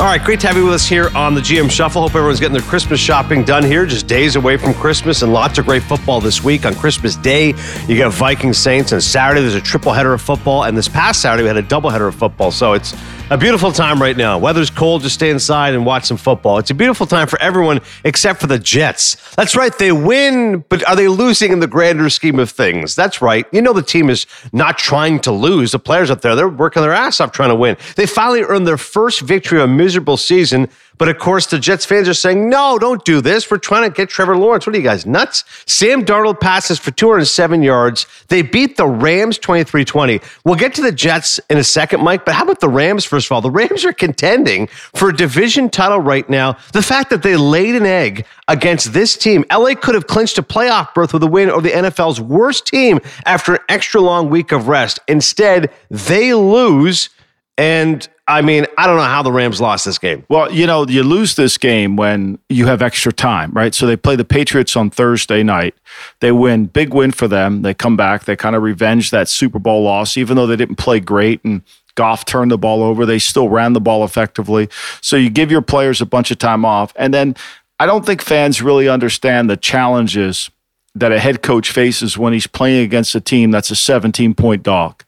All right, great to have you with us here on the GM Shuffle. Hope everyone's getting their Christmas shopping done here. Just days away from Christmas and lots of great football this week. On Christmas Day, you got Vikings Saints, and Saturday there's a triple header of football, and this past Saturday we had a double header of football. So it's a beautiful time right now. Weather's cold, just stay inside and watch some football. It's a beautiful time for everyone except for the Jets. That's right, they win, but are they losing in the grander scheme of things? That's right. You know the team is not trying to lose. The players up there, they're working their ass off trying to win. They finally earned their first victory on miserable season, but of course the Jets fans are saying, no, don't do this. We're trying to get Trevor Lawrence. What are you guys, nuts? Sam Darnold passes for 207 yards. They beat the Rams 23-20. We'll get to the Jets in a second, Mike, but how about the Rams first of all? The Rams are contending for a division title right now. The fact that they laid an egg against this team, LA could have clinched a playoff berth with a win over the NFL's worst team after an extra long week of rest. Instead, they lose. And I mean, I don't know how the Rams lost this game. Well, you know, you lose this game when you have extra time, right? So they play the Patriots on Thursday night. They win, big win for them. They come back. They kind of revenge that Super Bowl loss, even though they didn't play great and Goff turned the ball over. They still ran the ball effectively. So you give your players a bunch of time off. And then I don't think fans really understand the challenges that a head coach faces when he's playing against a team that's a 17-point dog.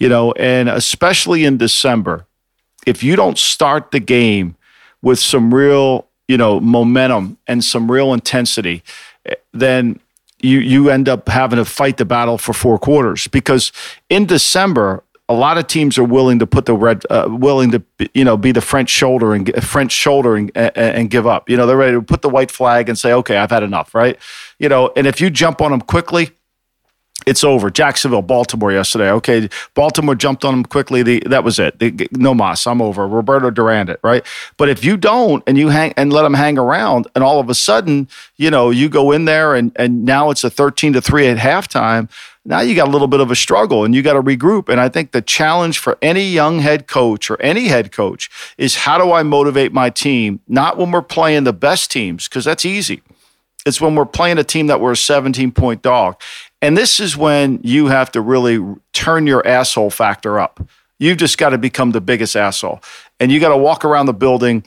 You know, and especially in December, if you don't start the game with some real, you know, momentum and some real intensity, then you end up having to fight the battle for four quarters. Because in December, a lot of teams are willing to put the be the French shoulder and give up. You know, they're ready to put the white flag and say, okay, I've had enough, right? You know, and if you jump on them quickly, it's over. Jacksonville, Baltimore yesterday. Okay, Baltimore jumped on them quickly. That was it. No mas, I'm over. Roberto Duran it, right? But if you don't and you hang and let them hang around, and all of a sudden, you know, you go in there and now it's a 13-3 at halftime. Now you got a little bit of a struggle and you got to regroup. And I think the challenge for any young head coach or any head coach is how do I motivate my team? Not when we're playing the best teams, because that's easy. It's when we're playing a team that we're a 17-point dog. And this is when you have to really turn your asshole factor up. You've just got to become the biggest asshole. And you got to walk around the building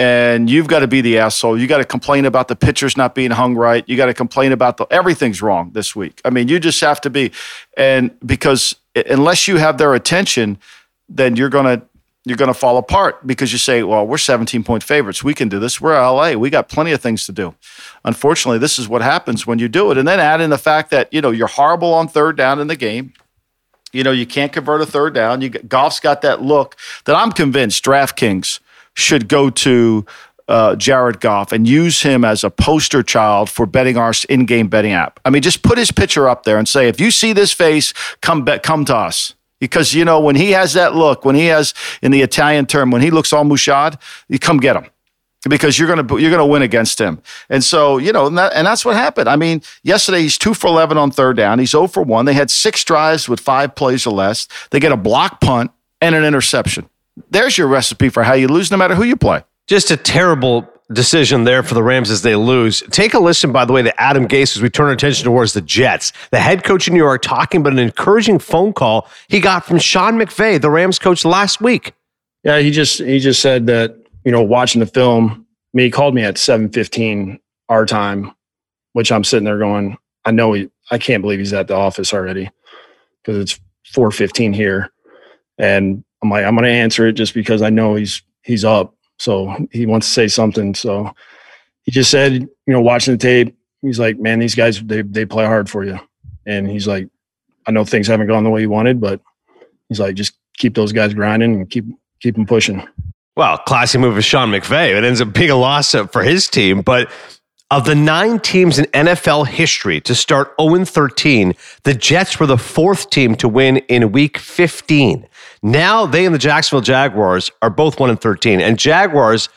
and you've got to be the asshole. You got to complain about the pitchers not being hung right. You got to complain about everything's wrong this week. I mean, you just have to be. And because unless you have their attention, then you're going to fall apart because you say, well, we're 17-point favorites. We can do this. We're LA. We got plenty of things to do. Unfortunately, this is what happens when you do it. And then add in the fact that, you know, you're horrible on third down in the game. You know, you can't convert a third down. Goff's got that look that I'm convinced DraftKings should go to Jared Goff and use him as a poster child for betting our in-game betting app. I mean, just put his picture up there and say, if you see this face, come to us. Because, you know, when he has that look, when he has, in the Italian term, when he looks all mouchard, you come get him because you're going to win against him. And so, you know, and that's what happened. I mean, yesterday he's 2 for 11 on third down. He's 0 for 1. They had 6 drives with 5 plays or less. They get a block punt and an interception. There's your recipe for how you lose no matter who you play. Just a terrible decision there for the Rams as they lose. Take a listen, by the way, to Adam Gase as we turn our attention towards the Jets. The head coach in New York talking about an encouraging phone call he got from Sean McVay, the Rams coach, last week. Yeah, he just said that, you know, watching the film, I mean, he called me at 7:15 our time, which I'm sitting there going, I can't believe he's at the office already because it's 4:15 here, and I'm like, I'm going to answer it just because I know he's up. So he wants to say something. So he just said, you know, watching the tape, he's like, man, these guys, they play hard for you. And he's like, I know things haven't gone the way you wanted, but he's like, just keep those guys grinding and keep them pushing. Well, classy move of Sean McVay. It ends up being a loss for his team. But of the 9 teams in NFL history to start 0-13, the Jets were the 4th team to win in Week 15. Now they and the Jacksonville Jaguars are both 1-13. And Jaguars,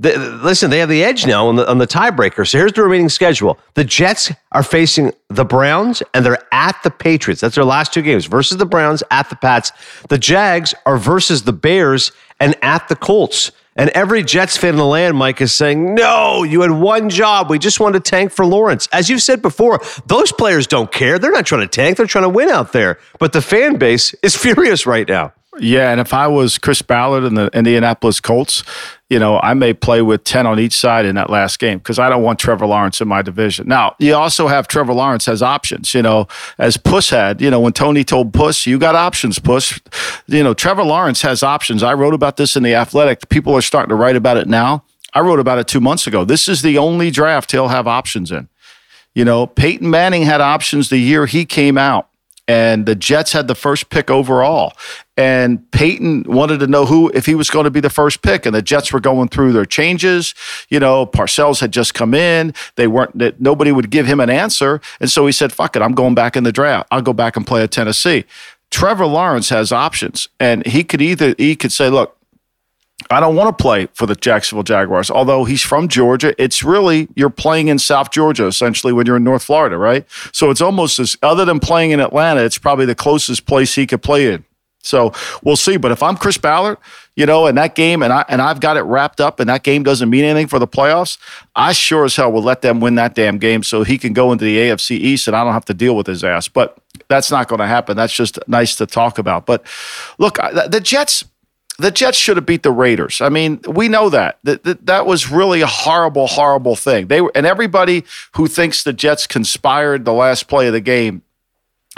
Listen, they have the edge now on the tiebreaker. So here's the remaining schedule. The Jets are facing the Browns, and they're at the Patriots. That's their last two games, versus the Browns, at the Pats. The Jags are versus the Bears and at the Colts. And every Jets fan in the land, Mike, is saying, no, you had one job. We just wanted to tank for Lawrence. As you've said before, those players don't care. They're not trying to tank. They're trying to win out there. But the fan base is furious right now. Yeah, and if I was Chris Ballard and the Indianapolis Colts, I may play with 10 on each side in that last game because I don't want Trevor Lawrence in my division. Now, you also have Trevor Lawrence has options, as Puss had. When Tony told Puss, you got options, Puss. Trevor Lawrence has options. I wrote about this in The Athletic. People are starting to write about it now. I wrote about it 2 months ago. This is the only draft he'll have options in. Peyton Manning had options the year he came out. And the Jets had the first pick overall. And Peyton wanted to know if he was going to be the first pick. And the Jets were going through their changes. Parcells had just come in. Nobody would give him an answer. And so he said, fuck it, I'm going back in the draft. I'll go back and play at Tennessee. Trevor Lawrence has options. And he could say, look, I don't want to play for the Jacksonville Jaguars, although he's from Georgia. It's really, you're playing in South Georgia, essentially, when you're in North Florida, right? So it's almost other than playing in Atlanta, it's probably the closest place he could play in. So we'll see. But if I'm Chris Ballard, in that game, and I've got it wrapped up, and that game doesn't mean anything for the playoffs, I sure as hell will let them win that damn game so he can go into the AFC East and I don't have to deal with his ass. But that's not going to happen. That's just nice to talk about. But look, the Jets should have beat the Raiders. I mean, we know that. That was really a horrible, horrible thing. And everybody who thinks the Jets conspired the last play of the game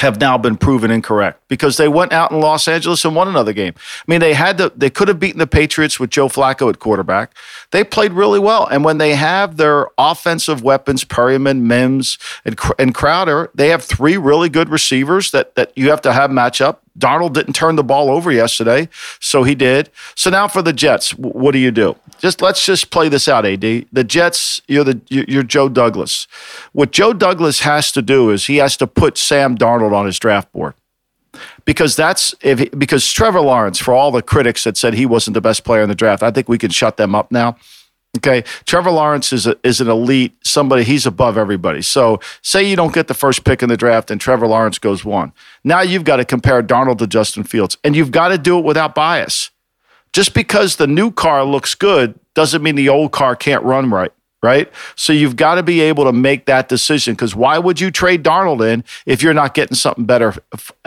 have now been proven incorrect because they went out in Los Angeles and won another game. I mean, they could have beaten the Patriots with Joe Flacco at quarterback. They played really well. And when they have their offensive weapons, Perryman, Mims, and Crowder, they have three really good receivers that you have to have match up. Darnold didn't turn the ball over yesterday, so he did. So now for the Jets, what do you do? Let's play this out, AD. The Jets, you're Joe Douglas. What Joe Douglas has to do is he has to put Sam Darnold on his draft board because Trevor Lawrence, for all the critics that said he wasn't the best player in the draft, I think we can shut them up now. Okay, Trevor Lawrence is an elite, somebody, he's above everybody. So say you don't get the first pick in the draft and Trevor Lawrence goes one. Now you've got to compare Darnold to Justin Fields, and you've got to do it without bias. Just because the new car looks good doesn't mean the old car can't run right? So you've got to be able to make that decision, because why would you trade Darnold in if you're not getting something better,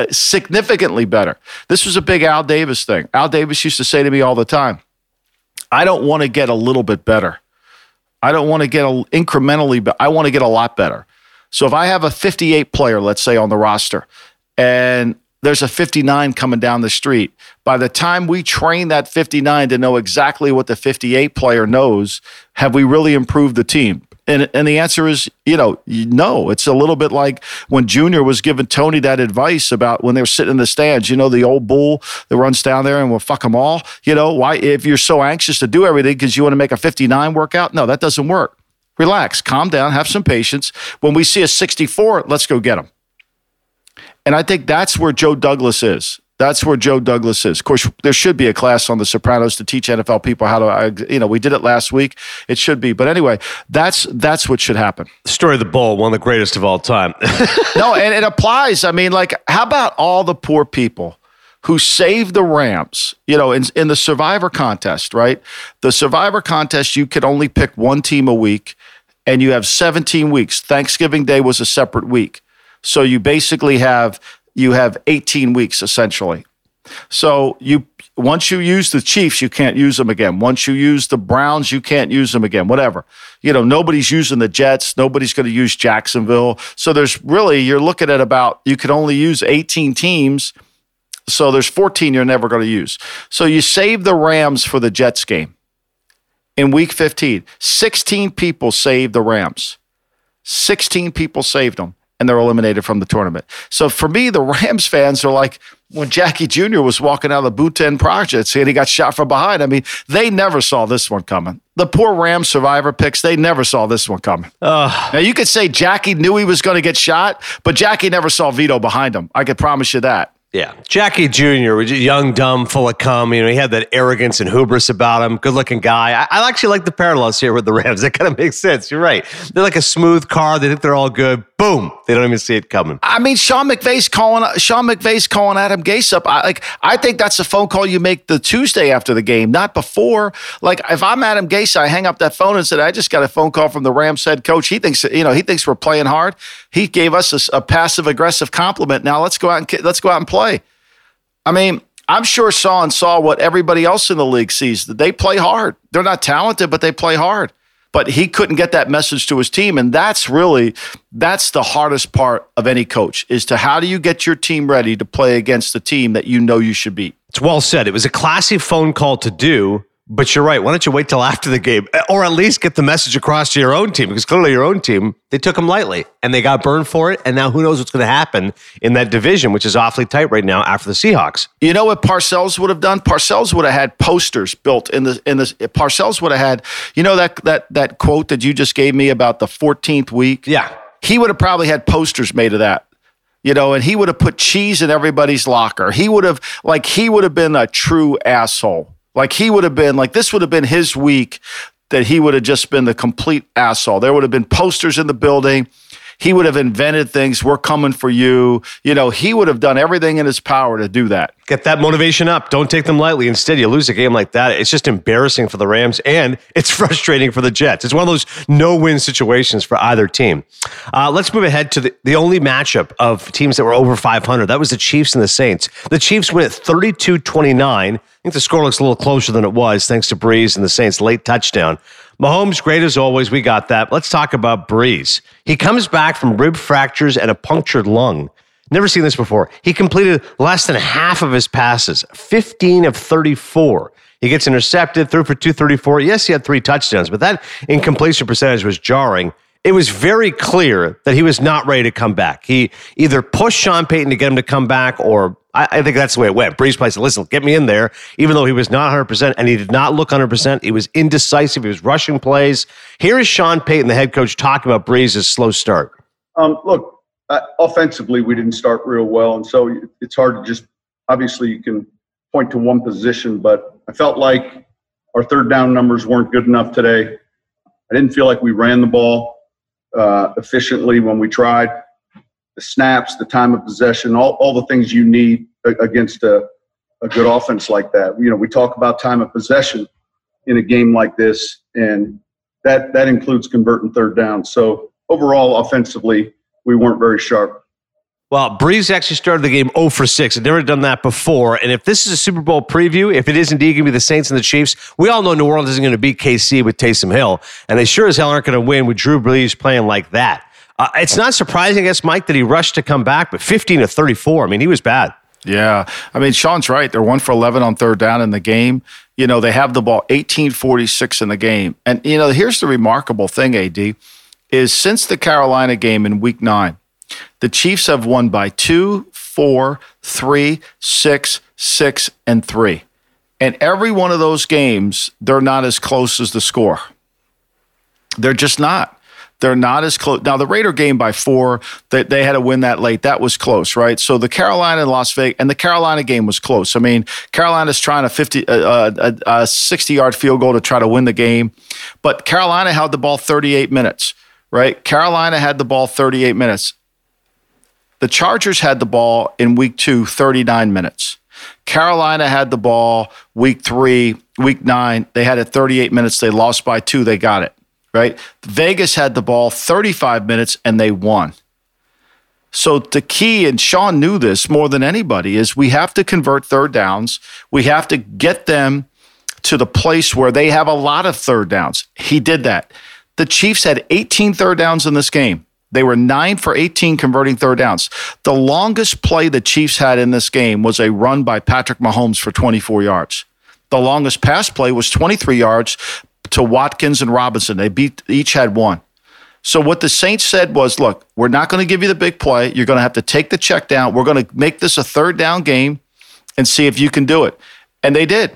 significantly better? This was a big Al Davis thing. Al Davis used to say to me all the time, I don't want to get a little bit better. I don't want to get incrementally better. I want to get a lot better. So if I have a 58 player, let's say, on the roster, and there's a 59 coming down the street, by the time we train that 59 to know exactly what the 58 player knows, have we really improved the team? And the answer is, no. It's a little bit like when Junior was giving Tony that advice about when they were sitting in the stands, the old bull that runs down there and will fuck them all. Why, if you're so anxious to do everything because you want to make a 59 workout? No, that doesn't work. Relax, calm down, have some patience. When we see a 64, let's go get him. And I think that's where Joe Douglas is. Of course, there should be a class on The Sopranos to teach NFL people how to, we did it last week. It should be. But anyway, that's what should happen. Story of the Bull, one of the greatest of all time. No, and it applies. I mean, like, how about all the poor people who saved the Rams, in the Survivor contest, right? The Survivor contest, you could only pick one team a week, and you have 17 weeks. Thanksgiving Day was a separate week. So you basically have... You have 18 weeks, essentially. So once you use the Chiefs, you can't use them again. Once you use the Browns, you can't use them again, whatever. Nobody's using the Jets. Nobody's going to use Jacksonville. So there's really, you're looking at about, you could only use 18 teams. So there's 14 you're never going to use. So you save the Rams for the Jets game. In week 15, 16 people saved the Rams. 16 people saved them. And they're eliminated from the tournament. So for me, the Rams fans are like when Jackie Jr. was walking out of the Bhutan Projects and he got shot from behind. I mean, they never saw this one coming. The poor Rams survivor picks, they never saw this one coming. Now, you could say Jackie knew he was going to get shot, but Jackie never saw Vito behind him. I could promise you that. Yeah. Jackie Jr. was young, dumb, full of cum. You know, he had that arrogance and hubris about him. Good-looking guy. I actually like the parallels here with the Rams. That kind of makes sense. You're right. They're like a smooth car. They think they're all good. Boom. They don't even see it coming. I mean, Sean McVay's calling Adam Gase up. I think that's a phone call you make the Tuesday after the game, not before. Like, if I'm Adam Gase, I hang up that phone and said, I just got a phone call from the Rams head coach. He thinks we're playing hard. He gave us a passive-aggressive compliment. Now let's go out and play. I mean, I'm sure Sean saw what everybody else in the league sees. They play hard. They're not talented, but they play hard. But he couldn't get that message to his team, and that's the hardest part of any coach, is to how do you get your team ready to play against the team that you know you should beat. It's well said. It was a classy phone call to do. But you're right. Why don't you wait till after the game, or at least get the message across to your own team? Because clearly your own team, they took them lightly and they got burned for it. And now who knows what's going to happen in that division, which is awfully tight right now after the Seahawks. You know what Parcells would have done? Parcells would have had posters built in the Parcells would have had, you know, that quote that you just gave me about the 14th week. Yeah. He would have probably had posters made of that. You know, and he would have put cheese in everybody's locker. He would have been a true asshole. Like, he would have been, like, this would have been his week that he would have just been the complete asshole. There would have been posters in the building. He would have invented things. We're coming for you. You know, he would have done everything in his power to do that. Get that motivation up. Don't take them lightly. Instead, you lose a game like that. It's just embarrassing for the Rams, and it's frustrating for the Jets. It's one of those no-win situations for either team. Let's move ahead to the only matchup of teams that were over 500. That was the Chiefs and the Saints. The Chiefs went at 32-29. I think the score looks a little closer than it was, thanks to Brees and the Saints' late touchdown. Mahomes, great as always. We got that. Let's talk about Brees. He comes back from rib fractures and a punctured lung. Never seen this before. He completed less than half of his passes, 15 of 34. He gets intercepted, threw for 234. Yes, he had 3 touchdowns, but that incompletion percentage was jarring. It was very clear that he was not ready to come back. He either pushed Sean Payton to get him to come back, or I think that's the way it went. Brees probably said, listen, get me in there, even though he was not 100%, and he did not look 100%. He was indecisive. He was rushing plays. Here is Sean Payton, the head coach, talking about Brees' slow start. Look, offensively, we didn't start real well, and so it's hard to just – obviously, you can point to one position, but I felt like our third down numbers weren't good enough today. I didn't feel like we ran the ball efficiently when we tried. The snaps, the time of possession, all the things you need against a good offense like that. You know, we talk about time of possession in a game like this, and that includes converting third down. So overall, offensively, we weren't very sharp. Well, Brees actually started the game 0 for 6. I'd never done that before. And if this is a Super Bowl preview, if it is indeed going to be the Saints and the Chiefs, we all know New Orleans isn't going to beat KC with Taysom Hill. And they sure as hell aren't going to win with Drew Brees playing like that. It's not surprising, I guess, Mike, that he rushed to come back, but 15 to 34, I mean, he was bad. Yeah. I mean, Sean's right. They're 1 for 11 on third down in the game. You know, they have the ball 18-46 in the game. And, you know, here's the remarkable thing, AD, is since the Carolina game in week 9, the Chiefs have won by 2, 4, 3, 6, 6, and 3. And every one of those games, they're not as close as the score. They're just not. They're not as close. Now, the Raider game by 4, they had to win that late. That was close, right? So the Carolina and Las Vegas, and the Carolina game was close. I mean, Carolina's trying a 60-yard field goal to try to win the game. But Carolina held the ball 38 minutes, right? Carolina had the ball 38 minutes. The Chargers had the ball in week 2, 39 minutes. Carolina had the ball week 3, week 9. They had it 38 minutes. They lost by 2. They got it, right? Vegas had the ball 35 minutes, and they won. So the key, and Sean knew this more than anybody, is we have to convert third downs. We have to get them to the place where they have a lot of third downs. He did that. The Chiefs had 18 third downs in this game. They were 9 for 18 converting third downs. The longest play the Chiefs had in this game was a run by Patrick Mahomes for 24 yards. The longest pass play was 23 yards to Watkins and Robinson. Each had one. So what the Saints said was, look, we're not going to give you the big play. You're going to have to take the check down. We're going to make this a third down game and see if you can do it. And they did.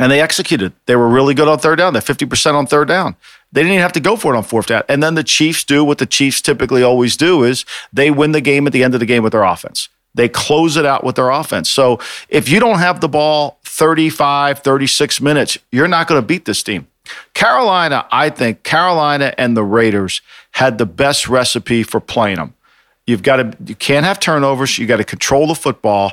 And they executed. They were really good on third down. They're 50% on third down. They didn't even have to go for it on fourth down. And then the Chiefs do what the Chiefs typically always do, is they win the game at the end of the game with their offense. They close it out with their offense. So if you don't have the ball 35, 36 minutes, you're not going to beat this team. Carolina, I think, Carolina and the Raiders had the best recipe for playing them. You can't have turnovers. You got to control the football,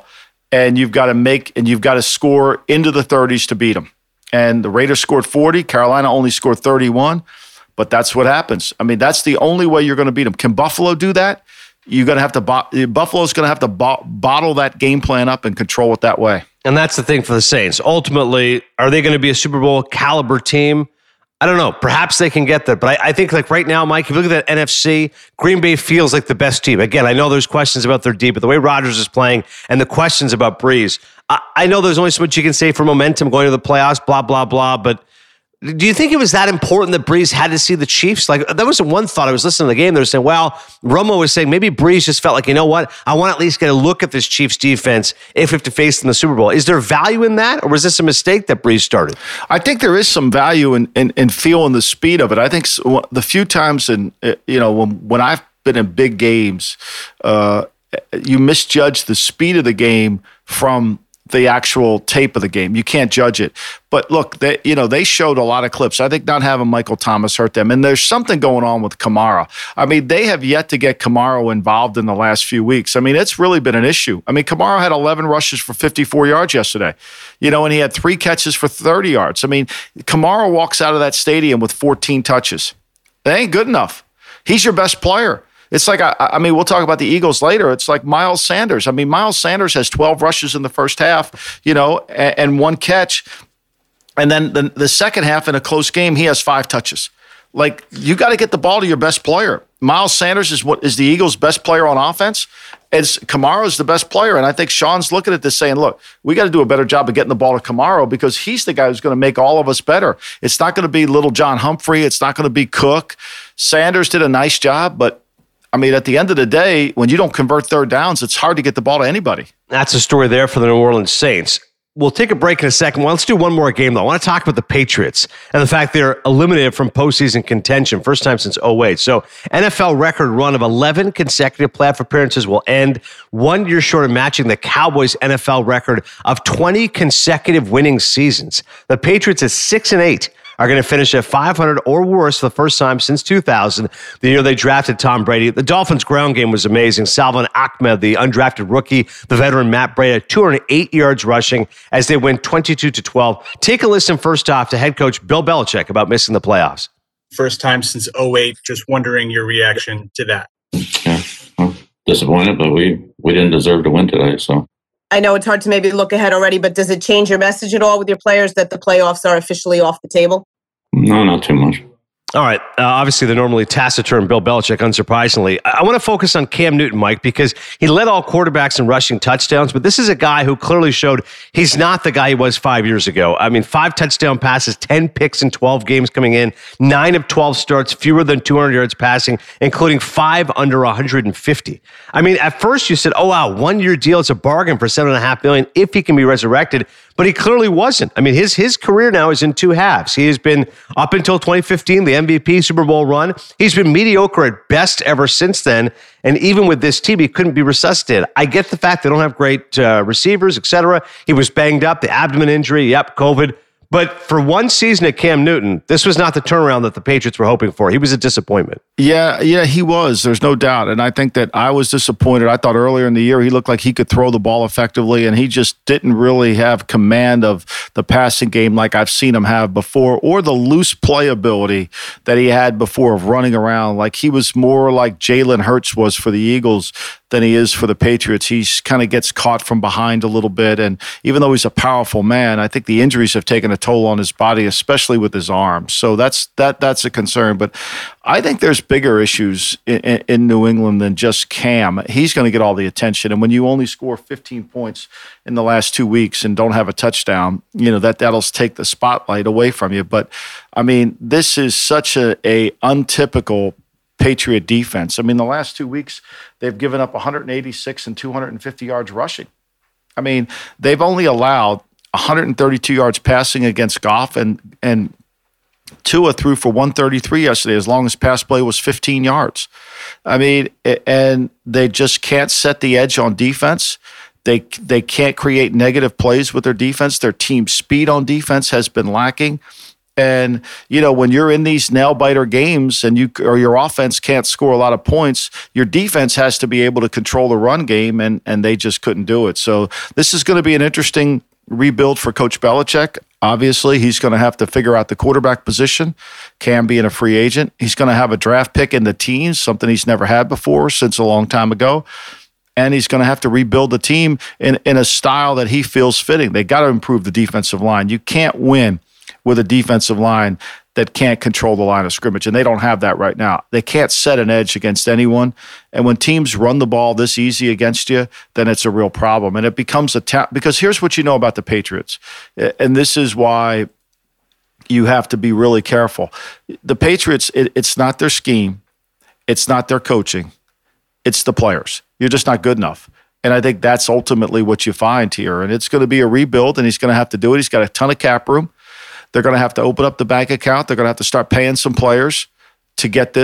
and you've got to score into the 30s to beat them. And the Raiders scored 40. Carolina only scored 31, but that's what happens. I mean, that's the only way you're going to beat them. Can Buffalo do that? Buffalo's going to have to bottle that game plan up and control it that way. And that's the thing for the Saints. Ultimately, are they going to be a Super Bowl caliber team? I don't know. Perhaps they can get there. But I think like right now, Mike, if you look at that NFC, Green Bay feels like the best team. Again, I know there's questions about their D, but the way Rodgers is playing and the questions about Brees, I know there's only so much you can say for momentum going to the playoffs, blah, blah, blah. But do you think it was that important that Brees had to see the Chiefs? Like, that was one thought. I was listening to the game. They were saying, well, Romo was saying maybe Brees just felt like, you know what? I want to at least get a look at this Chiefs defense if we have to face them in the Super Bowl. Is there value in that, or was this a mistake that Brees started? I think there is some value in feeling the speed of it. I think the few times when I've been in big games, you misjudge the speed of the game from the actual tape of the game. You can't judge it. But look, they showed a lot of clips. I think not having Michael Thomas hurt them. And there's something going on with Kamara. I mean, they have yet to get Kamara involved in the last few weeks. I mean, it's really been an issue. I mean, Kamara had 11 rushes for 54 yards yesterday, and he had 3 catches for 30 yards. I mean, Kamara walks out of that stadium with 14 touches. That ain't good enough. He's your best player. It's like, we'll talk about the Eagles later. It's like Miles Sanders. I mean, Miles Sanders has 12 rushes in the first half, and 1 catch. And then the second half in a close game, he has 5 touches. Like, you got to get the ball to your best player. Miles Sanders is the Eagles' best player on offense. Kamara's the best player. And I think Sean's looking at this saying, look, we got to do a better job of getting the ball to Kamara because he's the guy who's going to make all of us better. It's not going to be little John Humphrey. It's not going to be Cook. Sanders did a nice job, but I mean, at the end of the day, when you don't convert third downs, it's hard to get the ball to anybody. That's a story there for the New Orleans Saints. We'll take a break in a second. Well, let's do one more game, though. I want to talk about the Patriots and the fact they're eliminated from postseason contention, first time since 2008. So NFL record run of 11 consecutive playoff appearances will end 1 year short of matching the Cowboys' NFL record of 20 consecutive winning seasons. The Patriots is 6-8. Are going to finish at 500 or worse for the first time since 2000, the year they drafted Tom Brady. The Dolphins' ground game was amazing. Salvon Ahmed, the undrafted rookie, the veteran Matt Breda, 208 yards rushing as they win 22-12. Take a listen first off to head coach Bill Belichick about missing the playoffs. First time since 2008, just wondering your reaction to that. Yeah, I'm disappointed, but we didn't deserve to win today, so. I know it's hard to maybe look ahead already, but does it change your message at all with your players that the playoffs are officially off the table? No, not too much. All right. Obviously, the normally taciturn Bill Belichick, unsurprisingly. I want to focus on Cam Newton, Mike, because he led all quarterbacks in rushing touchdowns, but this is a guy who clearly showed he's not the guy he was 5 years ago. I mean, 5 touchdown passes, 10 picks in 12 games coming in, 9 of 12 starts, fewer than 200 yards passing, including 5 under 150. I mean, at first you said, oh, wow, 1 year deal. It's a bargain for $7.5 million if he can be resurrected. But he clearly wasn't. I mean, his career now is in 2 halves. He has been, up until 2015, the MVP Super Bowl run. He's been mediocre at best ever since then. And even with this team, he couldn't be resuscitated. I get the fact they don't have great receivers, etc. He was banged up, the abdomen injury, COVID. But for one season at Cam Newton, this was not the turnaround that the Patriots were hoping for. He was a disappointment. Yeah, he was. There's no doubt. And I think that I was disappointed. I thought earlier in the year he looked like he could throw the ball effectively, and he just didn't really have command of the passing game like I've seen him have before, or the loose playability that he had before of running around. Like, he was more like Jalen Hurts was for the Eagles than he is for the Patriots. He kind of gets caught from behind a little bit. And even though he's a powerful man, I think the injuries have taken a toll on his body, especially with his arms. So that's a concern. But I think there's bigger issues in New England than just Cam. He's going to get all the attention. And when you only score 15 points in the last 2 weeks and don't have a touchdown, that'll take the spotlight away from you. But I mean, this is such a untypical Patriot defense. I mean, the last 2 weeks, they've given up 186 and 250 yards rushing. I mean, they've only allowed 132 yards passing against Goff and Tua threw for 133 yesterday. His longest pass play was 15 yards. I mean, and they just can't set the edge on defense. They can't create negative plays with their defense. Their team speed on defense has been lacking. And, you know, when you're in these nail-biter games and your offense can't score a lot of points, your defense has to be able to control the run game, and they just couldn't do it. So this is going to be an interesting rebuild for Coach Belichick. Obviously, he's going to have to figure out the quarterback position, Cam being a free agent. He's going to have a draft pick in the teens, something he's never had before since a long time ago. And he's going to have to rebuild the team in a style that he feels fitting. They got to improve the defensive line. You can't win with a defensive line that can't control the line of scrimmage, and they don't have that right now. They can't set an edge against anyone, and when teams run the ball this easy against you, then it's a real problem, and it becomes a because here's what you know about the Patriots, and this is why you have to be really careful. The Patriots, it's not their scheme. It's not their coaching. It's the players. You're just not good enough. And I think that's ultimately what you find here, and it's going to be a rebuild, and he's going to have to do it. He's got a ton of cap room. They're going to have to open up the bank account. They're going to have to start paying some players to get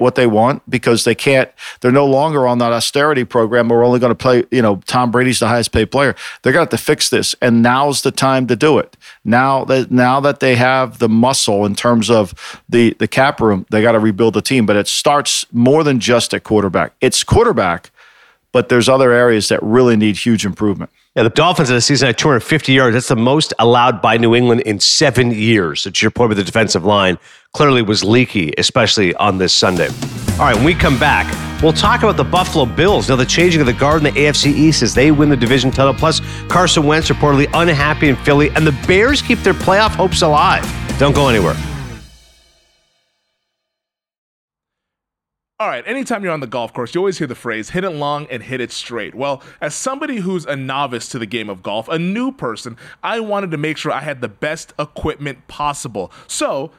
what they want, because they can't. They're no longer on that austerity program. We're only going to play. You know, Tom Brady's the highest paid player. They're going to have to fix this, and now's the time to do it. Now that they have the muscle in terms of the cap room, they got to rebuild the team. But it starts more than just at quarterback. It's quarterback, but there's other areas that really need huge improvement. Yeah, the Dolphins in the season had 250 yards. That's the most allowed by New England in 7 years. So to your point with the defensive line, clearly was leaky, especially on this Sunday. All right, when we come back, we'll talk about the Buffalo Bills. Now, the changing of the guard in the AFC East as they win the division title. Plus, Carson Wentz reportedly unhappy in Philly, and the Bears keep their playoff hopes alive. Don't go anywhere. All right, anytime you're on the golf course, you always hear the phrase, hit it long and hit it straight. Well, as somebody who's a novice to the game of golf, a new person, I wanted to make sure I had the best equipment possible. So,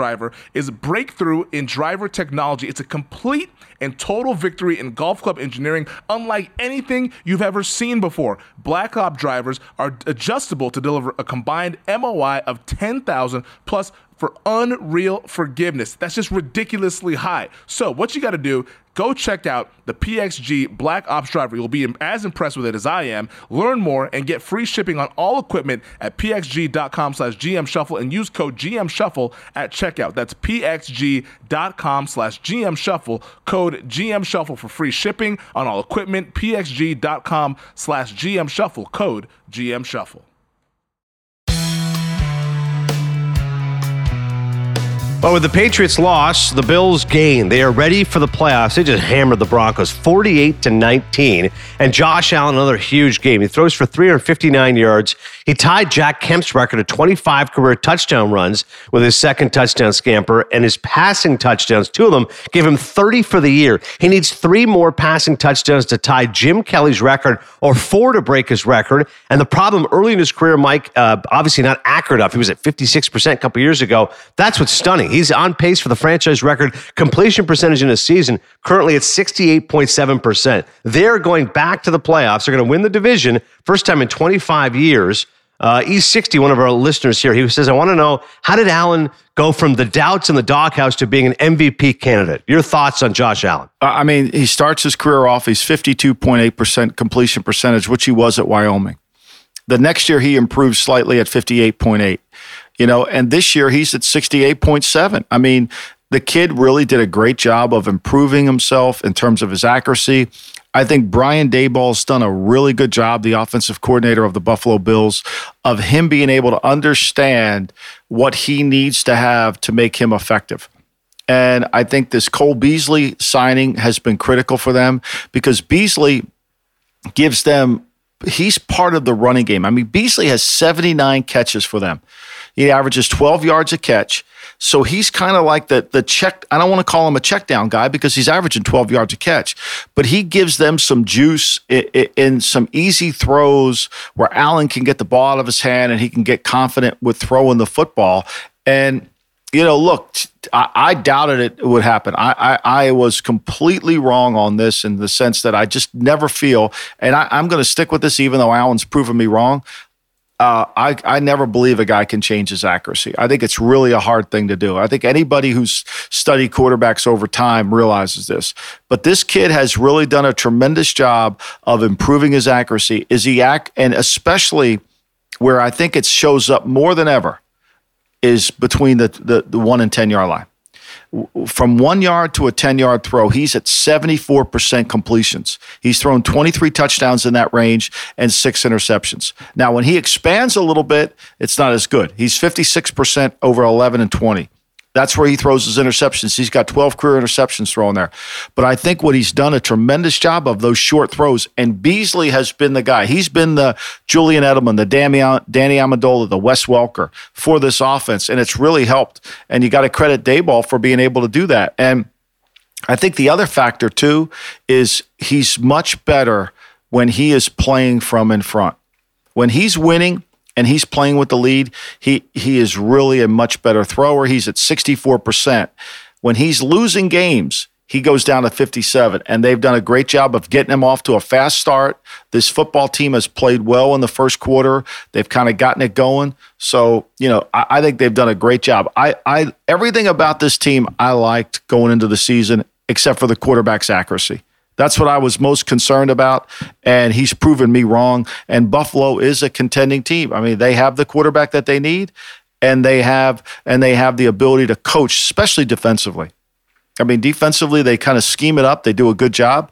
driver is a breakthrough in driver technology. It's a complete and total victory in golf club engineering, unlike anything you've ever seen before. Black Op drivers are adjustable to deliver a combined MOI of 10,000 plus for unreal forgiveness. That's just ridiculously high. So what you got to do, go check out the PXG Black Ops driver. You'll be as impressed with it as I am. Learn more and get free shipping on all equipment at pxg.com/GM Shuffle and use code GM Shuffle at checkout. That's pxg.com/GM Shuffle. Code GM Shuffle for free shipping on all equipment. pxg.com/GM Shuffle. Code GM Shuffle. Well, with the Patriots' loss, the Bills gain. They are ready for the playoffs. They just hammered the Broncos 48-19. And Josh Allen, another huge game. He throws for 359 yards. He tied Jack Kemp's record of 25 career touchdown runs with his second touchdown scamper. And his passing touchdowns, two of them, gave him 30 for the year. He needs three more passing touchdowns to tie Jim Kelly's record or four to break his record. And the problem early in his career, Mike, obviously not accurate enough. He was at 56% a couple years ago. That's what's stunning. He's on pace for the franchise record completion percentage in a season, currently at 68.7%. They're going back to the playoffs. They're going to win the division, first time in 25 years. E60, one of our listeners here, he says, I want to know, how did Allen go from the doubts in the doghouse to being an MVP candidate? Your thoughts on Josh Allen? I mean, he starts his career off, he's 52.8% completion percentage, which he was at Wyoming. The next year, he improved slightly at 58.8%. You know, and this year he's at 68.7. I mean, the kid really did a great job of improving himself in terms of his accuracy. I think Brian Daboll's done a really good job, the offensive coordinator of the Buffalo Bills, of him being able to understand what he needs to have to make him effective. And I think this Cole Beasley signing has been critical for them because Beasley gives them he's part of the running game. I mean, Beasley has 79 catches for them. He averages 12 yards a catch. So he's kind of like the check. I don't want to call him a check down guy because he's averaging 12 yards a catch, but he gives them some juice in some easy throws where Allen can get the ball out of his hand and he can get confident with throwing the football. And, you know, look, I doubted it would happen. I was completely wrong on this in the sense that I just never feel, and I'm going to stick with this even though Allen's proven me wrong. I never believe a guy can change his accuracy. I think it's really a hard thing to do. I think anybody who's studied quarterbacks over time realizes this. But this kid has really done a tremendous job of improving his accuracy. And especially where I think it shows up more than ever is between the 1 and 10-yard line. From 1 yard to a 10-yard throw, he's at 74% completions. He's thrown 23 touchdowns in that range and 6 interceptions. Now, when he expands a little bit, it's not as good. He's 56% over 11 and 20. That's where he throws his interceptions. He's got 12 career interceptions thrown there. But I think what he's done a tremendous job of those short throws, and Beasley has been the guy. He's been the Julian Edelman, the Danny Amendola, the Wes Welker for this offense, and it's really helped. And you got to credit Daboll for being able to do that. And I think the other factor, too, is he's much better when he is playing from in front. When he's winning and he's playing with the lead, he is really a much better thrower. He's at 64%. When he's losing games, he goes down to 57%, and they've done a great job of getting him off to a fast start. This football team has played well in the first quarter. They've kind of gotten it going. So, you know, I think they've done a great job. I everything about this team I liked going into the season except for the quarterback's accuracy. That's what I was most concerned about, and he's proven me wrong. And Buffalo is a contending team. I mean, they have the quarterback that they need, and they have the ability to coach, especially defensively. I mean, defensively, they kind of scheme it up. They do a good job,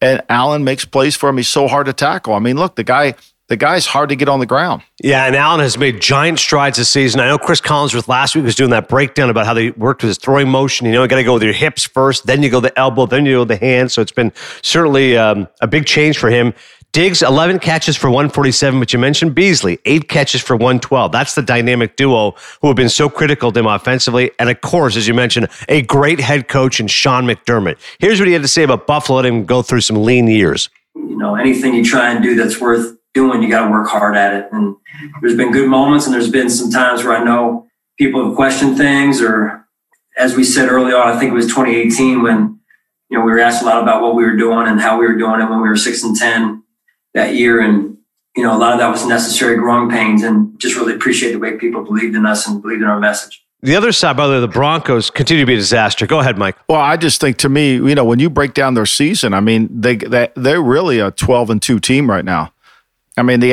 and Allen makes plays for him. He's so hard to tackle. I mean, look, the guy's hard to get on the ground. Yeah, and Allen has made giant strides this season. I know Chris Collinsworth last week was doing that breakdown about how they worked with his throwing motion. You know, you got to go with your hips first, then you go the elbow, then you go the hand. So it's been certainly a big change for him. Diggs, 11 catches for 147, but you mentioned Beasley, 8 catches for 112. That's the dynamic duo who have been so critical to him offensively. And of course, as you mentioned, a great head coach in Sean McDermott. Here's what he had to say about Buffalo letting him go through some lean years. You know, anything you try and do that's worth doing, you got to work hard at it. And there's been good moments, and there's been some times where I know people have questioned things, or as we said early on, I think it was 2018 when, you know, we were asked a lot about what we were doing and how we were doing it when we were 6-10 that year. And, you know, a lot of that was necessary growing pains, and just really appreciate the way people believed in us and believed in our message. The other side, by the way, the Broncos continue to be a disaster. Go ahead, Mike. Well, I just think, to me, you know, when you break down their season, I mean, they're really a 12-2 team right now. I mean, the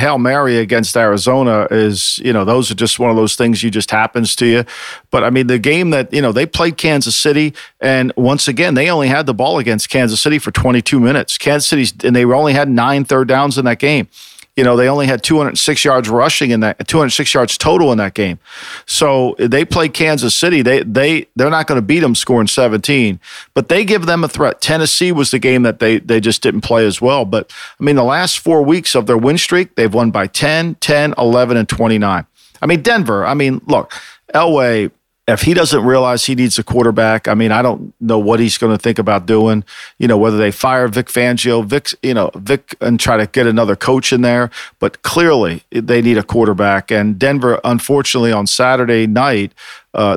Hail Mary against Arizona is, you know, those are just one of those things you just happens to you. But, I mean, the game that, you know, they played Kansas City, and once again, they only had the ball against Kansas City for 22 minutes. And they only had 9 third downs in that game. You know, they only had 206 yards rushing in that, 206 yards total in that game. So they play Kansas City. They're not going to beat them scoring 17, but they give them a threat. Tennessee was the game that they just didn't play as well. But I mean, the last 4 weeks of their win streak, they've won by 10, 10, 11, and 29. I mean, Denver, I mean, look, Elway, if he doesn't realize he needs a quarterback, I mean, I don't know what he's going to think about doing, you know, whether they fire Vic Fangio, Vic and try to get another coach in there. But clearly they need a quarterback. And Denver, unfortunately, on Saturday night,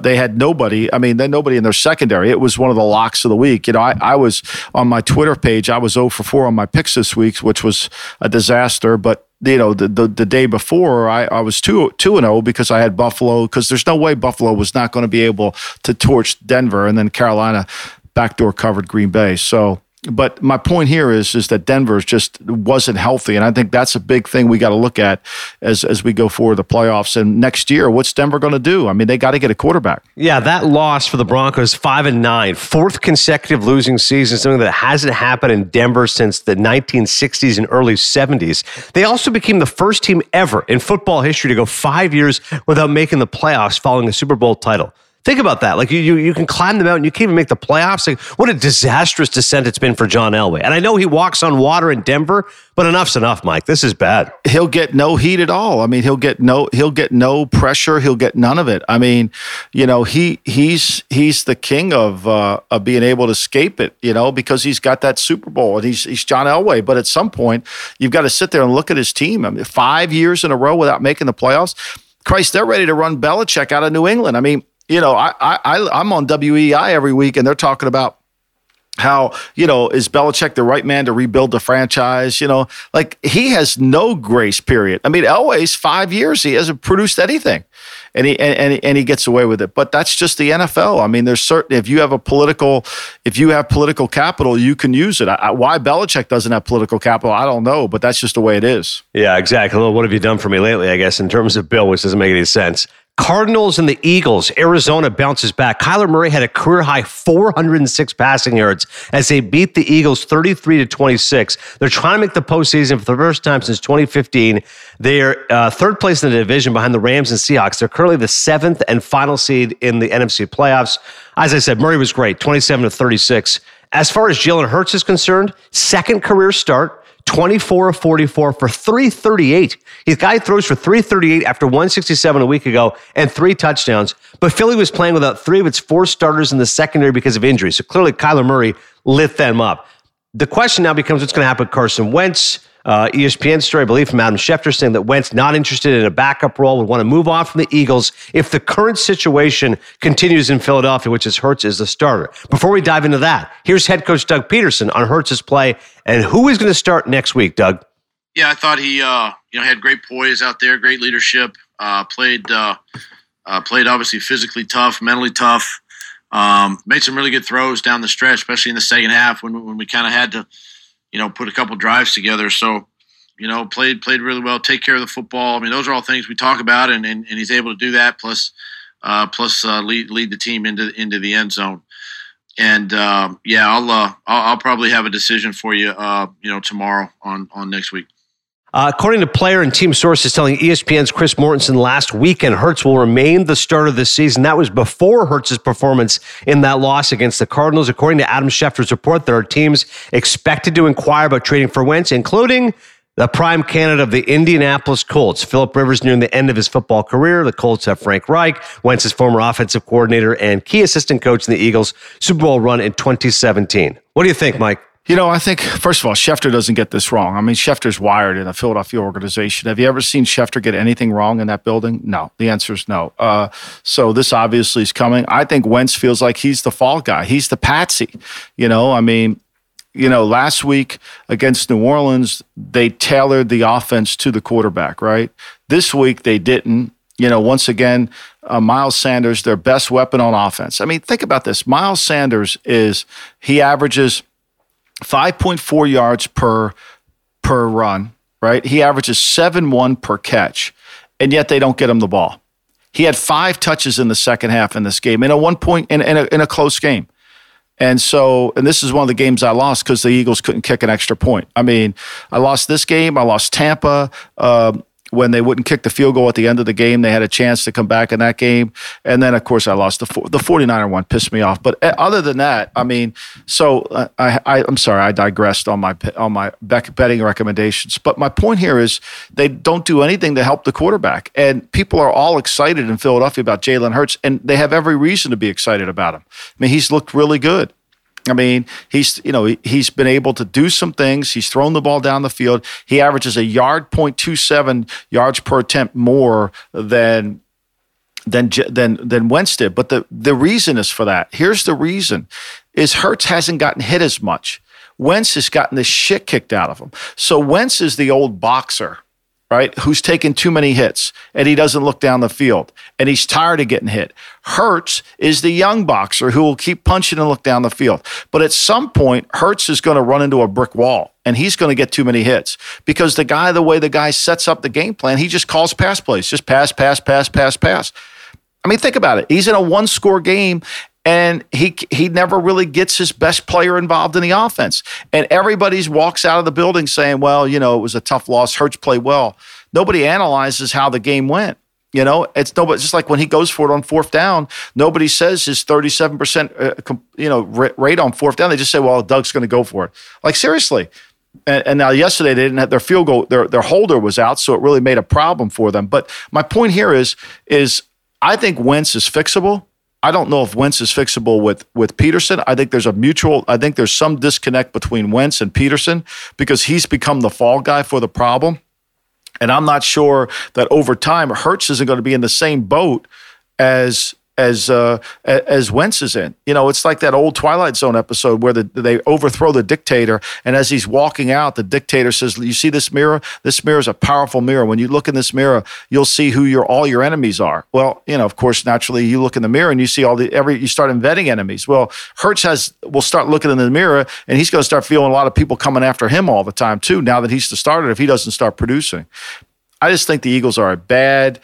they had nobody. I mean, they had nobody in their secondary. It was one of the locks of the week. You know, I was on my Twitter page. I was 0 for 4 on my picks this week, which was a disaster. But you know, the day before, I was 2-0 because I had Buffalo, because there's no way Buffalo was not going to be able to torch Denver, and then Carolina backdoor covered Green Bay. So, but my point here is that Denver just wasn't healthy, and I think that's a big thing we got to look at as we go forward the playoffs. And next year, what's Denver going to do? I mean, they got to get a quarterback. Yeah, that loss for the Broncos, 5-9, 4th consecutive losing season, something that hasn't happened in Denver since the 1960s and early 70s. They also became the first team ever in football history to go 5 years without making the playoffs following a Super Bowl title. Think about that. Like you can climb the mountain. You can't even make the playoffs. Like, what a disastrous descent it's been for John Elway. And I know he walks on water in Denver, but enough's enough, Mike. This is bad. He'll get no heat at all. I mean, he'll get no pressure. He'll get none of it. I mean, you know, he's the king of being able to escape it. You know, because he's got that Super Bowl and he's John Elway. But at some point, you've got to sit there and look at his team. I mean, 5 years in a row without making the playoffs. Christ, they're ready to run Belichick out of New England. I mean. You know, I'm on WEI every week, and they're talking about how, you know, is Belichick the right man to rebuild the franchise? You know, like he has no grace period. I mean, Elway's 5 years. He hasn't produced anything, and he gets away with it. But that's just the NFL. I mean, there's certain if you have political capital, you can use it. Why Belichick doesn't have political capital, I don't know, but that's just the way it is. Yeah, exactly. Well, what have you done for me lately, I guess, in terms of Bill, which doesn't make any sense. Cardinals and the Eagles. Arizona bounces back. Kyler Murray had a career-high 406 passing yards as they beat the Eagles 33-26. They're trying to make the postseason for the first time since 2015. They're third place in the division behind the Rams and Seahawks. They're currently the seventh and final seed in the NFC playoffs. As I said, Murray was great, 27-36. As far as Jalen Hurts is concerned, second career start. 24 of 44 for 338. His guy throws for 338 after 167 a week ago and 3 touchdowns. But Philly was playing without 3 of its 4 starters in the secondary because of injury. So clearly Kyler Murray lit them up. The question now becomes what's going to happen with Carson Wentz. ESPN story, I believe, from Adam Schefter saying that Wentz, not interested in a backup role, would want to move on from the Eagles if the current situation continues in Philadelphia, which is Hurts is the starter. Before we dive into that, here's head coach Doug Peterson on Hurts' play and who is going to start next week, Doug. Yeah, I thought he had great poise out there, great leadership, played obviously physically tough, mentally tough, made some really good throws down the stretch, especially in the second half when we kind of had to, you know, put a couple drives together. So, you know, played really well, take care of the football. I mean, those are all things we talk about, and he's able to do that, plus lead the team into the end zone. And, I'll probably have a decision for you, tomorrow on next week. According to player and team sources telling ESPN's Chris Mortensen last weekend, Hurts will remain the starter of the season. That was before Hurts' performance in that loss against the Cardinals. According to Adam Schefter's report, there are teams expected to inquire about trading for Wentz, including the prime candidate of the Indianapolis Colts. Philip Rivers nearing the end of his football career. The Colts have Frank Reich, Wentz's former offensive coordinator and key assistant coach in the Eagles' Super Bowl run in 2017. What do you think, Mike? You know, I think, first of all, Schefter doesn't get this wrong. I mean, Schefter's wired in a Philadelphia organization. Have you ever seen Schefter get anything wrong in that building? No. The answer is no. So this obviously is coming. I think Wentz feels like he's the fall guy. He's the patsy. You know, I mean, you know, last week against New Orleans, they tailored the offense to the quarterback, right? This week they didn't. You know, once again, Miles Sanders, their best weapon on offense. I mean, think about this. Miles Sanders averages 5.4 yards per run, right? He averages 7.1 per catch, and yet they don't get him the ball. He had 5 touches in the second half in this game, in a one-point, in a close game. And so, and this is one of the games I lost because the Eagles couldn't kick an extra point. I mean, I lost this game. I lost Tampa when they wouldn't kick the field goal at the end of the game. They had a chance to come back in that game. And then, of course, I lost the 49er one. Pissed me off. But other than that, I mean, so I'm sorry, I digressed on my betting recommendations. But my point here is they don't do anything to help the quarterback. And people are all excited in Philadelphia about Jalen Hurts, and they have every reason to be excited about him. I mean, he's looked really good. I mean, he's been able to do some things. He's thrown the ball down the field. He averages 0.27 yards per attempt more than Wentz did. But the reason is for that. Here's the reason: is Hurts hasn't gotten hit as much. Wentz has gotten the shit kicked out of him. So Wentz is the old boxer, right? Who's taking too many hits and he doesn't look down the field and he's tired of getting hit. Hurts is the young boxer who will keep punching and look down the field. But at some point, Hurts is going to run into a brick wall and he's going to get too many hits because the way the guy sets up the game plan, he just calls pass plays, just pass. I mean, think about it. He's in a one-score game and he never really gets his best player involved in the offense. And everybody walks out of the building saying, well, you know, it was a tough loss. Hurts played well. Nobody analyzes how the game went. You know, it's no, but just like when he goes for it on fourth down, nobody says his 37% rate on fourth down. They just say, well, Doug's going to go for it. Like, seriously. And now yesterday they didn't have their field goal, their holder was out, so it really made a problem for them. But my point here is I think Wentz is fixable. I don't know if Wentz is fixable with Peterson. I think there's there's some disconnect between Wentz and Peterson because he's become the fall guy for the problem. And I'm not sure that over time Hurts isn't going to be in the same boat as Wentz is in. You know, it's like that old Twilight Zone episode where they overthrow the dictator, and as he's walking out, the dictator says, "You see this mirror? This mirror is a powerful mirror. When you look in this mirror, you'll see who all your enemies are." Well, you know, of course, naturally, you look in the mirror and you see you start inventing enemies. Well, Hurts will start looking in the mirror, and he's going to start feeling a lot of people coming after him all the time too. Now that he's the starter, if he doesn't start producing, I just think the Eagles are a bad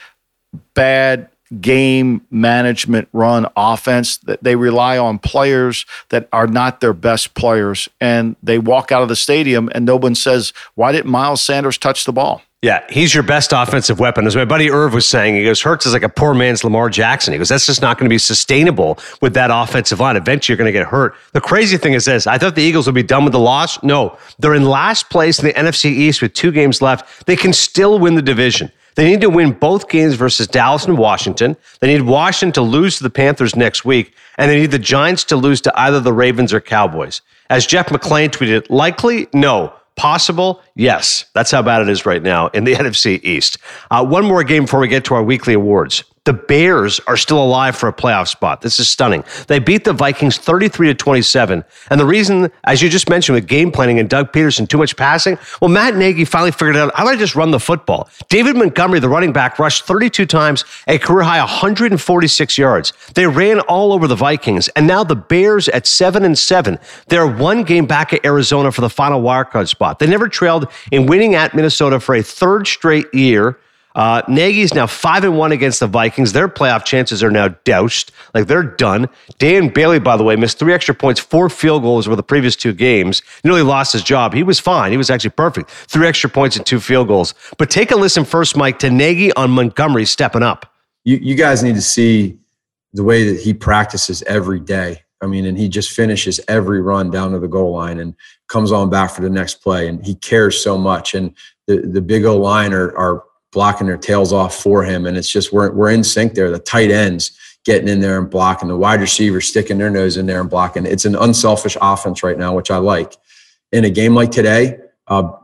game management run offense. That they rely on players that are not their best players, and they walk out of the stadium and no one says, why didn't Miles Sanders touch the ball? Yeah, he's your best offensive weapon. As my buddy Irv was saying, he goes, Hurts is like a poor man's Lamar Jackson. He goes, that's just not going to be sustainable with that offensive line. Eventually, you're going to get hurt. The crazy thing is this. I thought the Eagles would be done with the loss. No, they're in last place in the NFC East with 2 games left. They can still win the division. They need to win both games versus Dallas and Washington. They need Washington to lose to the Panthers next week, and they need the Giants to lose to either the Ravens or Cowboys. As Jeff McClain tweeted, likely, no. Possible, yes. That's how bad it is right now in the NFC East. One more game before we get to our weekly awards. The Bears are still alive for a playoff spot. This is stunning. They beat the Vikings 33-27. And the reason, as you just mentioned, with game planning and Doug Peterson, too much passing, well, Matt Nagy finally figured it out. How about I just run the football? David Montgomery, the running back, rushed 32 times, a career-high 146 yards. They ran all over the Vikings. And now the Bears at 7-7. They're 1 game back at Arizona for the final wildcard spot. They never trailed in winning at Minnesota for a 3rd straight year. Nagy's now 5-1 against the Vikings. Their playoff chances are now doused. Like, they're done. Dan Bailey, by the way, missed 3 extra points, 4 field goals over the previous 2 games. Nearly lost his job. He was fine. He was actually perfect. 3 extra points and 2 field goals. But take a listen first, Mike, to Nagy on Montgomery stepping up. You guys need to see the way that he practices every day. I mean, and he just finishes every run down to the goal line and comes on back for the next play. And he cares so much. And the big O line are blocking their tails off for him. And it's just, we're in sync there. The tight ends getting in there and blocking, the wide receivers sticking their nose in there and blocking. It's an unselfish offense right now, which I like. In a game like today,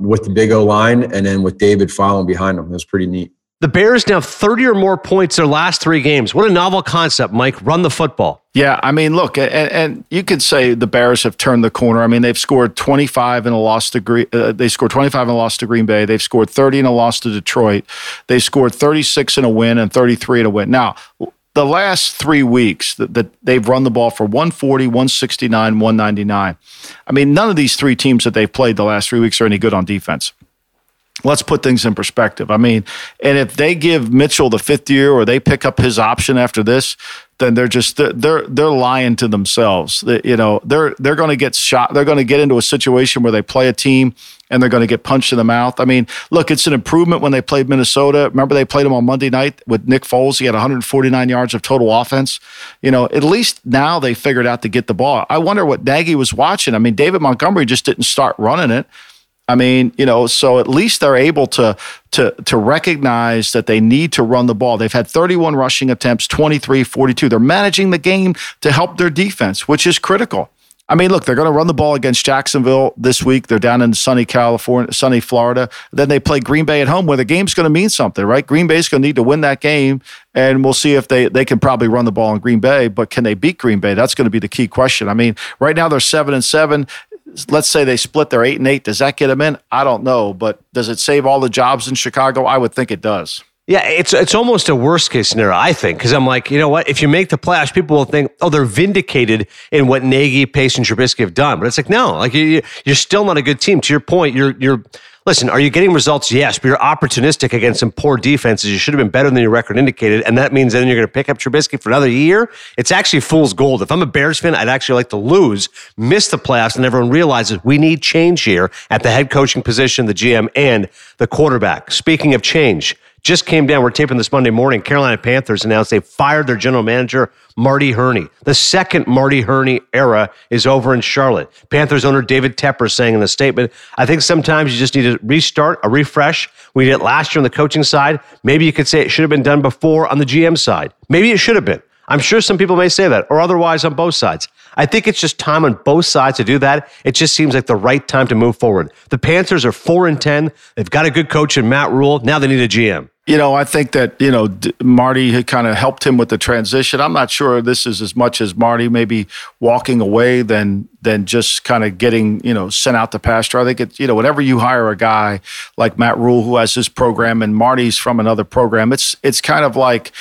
with the big O line and then with David following behind him, it was pretty neat. The Bears now 30 or more points their last 3 games. What a novel concept, Mike. Run the football. Yeah, I mean, look, and you could say the Bears have turned the corner. I mean, they've scored 25 in a loss to Green. They scored 25 in a loss to Green Bay. They've scored 30 in a loss to Detroit. They scored 36 in a win and 33 in a win. Now, the last 3 weeks that they've run the ball for 140, 169, 199. I mean, none of these 3 teams that they've played the last 3 weeks are any good on defense. Let's put things in perspective. I mean, and if they give Mitchell the 5th year or they pick up his option after this, then they're just they're lying to themselves. You know, they're going to get shot. They're going to get into a situation where they play a team and they're going to get punched in the mouth. I mean, look, it's an improvement when they played Minnesota. Remember, they played them on Monday night with Nick Foles. He had 149 yards of total offense. You know, at least now they figured out to get the ball. I wonder what Nagy was watching. I mean, David Montgomery just didn't start running it. I mean, you know, so at least they're able to recognize that they need to run the ball. They've had 31 rushing attempts, 23, 42. They're managing the game to help their defense, which is critical. I mean, look, they're going to run the ball against Jacksonville this week. They're down in sunny Florida. Then they play Green Bay at home, where the game's going to mean something, right? Green Bay's going to need to win that game, and we'll see if they can probably run the ball in Green Bay, but can they beat Green Bay? That's going to be the key question. I mean, right now they're 7-7. Let's say they split their 8-8. Does that get them in? I don't know, but does it save all the jobs in Chicago? I would think it does. Yeah, it's almost a worst case scenario, I think, because I'm like, you know what? If you make the playoffs, people will think, oh, they're vindicated in what Nagy, Pace, and Trubisky have done. But it's like, no, like you're still not a good team. To your point, you're. Listen, are you getting results? Yes, but you're opportunistic against some poor defenses. You should have been better than your record indicated, and that means then you're going to pick up Trubisky for another year. It's actually fool's gold. If I'm a Bears fan, I'd actually like to lose, miss the playoffs, and everyone realizes we need change here at the head coaching position, the GM, and the quarterback. Speaking of change, Just came down. We're taping this Monday morning. Carolina Panthers announced they fired their general manager, Marty Herney. The second Marty Herney era is over in Charlotte. Panthers owner David Tepper saying in a statement, I think sometimes you just need to restart, a refresh. We did it last year on the coaching side. Maybe you could say it should have been done before on the GM side. Maybe it should have been. I'm sure some people may say that, or otherwise on both sides. I think it's just time on both sides to do that. It just seems like the right time to move forward. The Panthers are 4-10. They've got a good coach in Matt Rhule. Now they need a GM. You know, I think that, you know, Marty had kind of helped him with the transition. I'm not sure this is as much as Marty maybe walking away than just kind of getting, you know, sent out to pasture. I think it's, you know, whenever you hire a guy like Matt Rhule, who has his program, and Marty's from another program, it's kind of like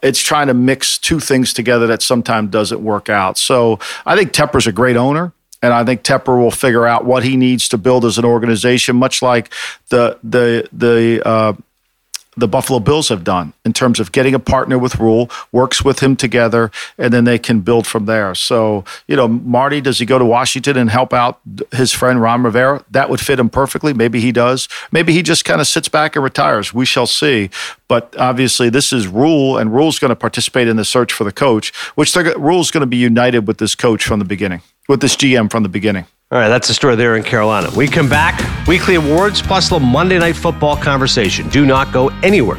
it's trying to mix two things together that sometimes doesn't work out. So I think Tepper's a great owner. And I think Tepper will figure out what he needs to build as an organization, much like the Buffalo Bills have done in terms of getting a partner with Rhule, works with him together, and then they can build from there. So, you know, Marty, does he go to Washington and help out his friend Ron Rivera? That would fit him perfectly. Maybe he does. Maybe he just kind of sits back and retires. We shall see. But obviously, this is Rhule, and Rule's going to participate in the search for the coach, which Rule's going to be united with this coach from the beginning, with this GM from the beginning. All right, that's the story there in Carolina. We come back, weekly awards, plus a little Monday Night Football conversation. Do not go anywhere.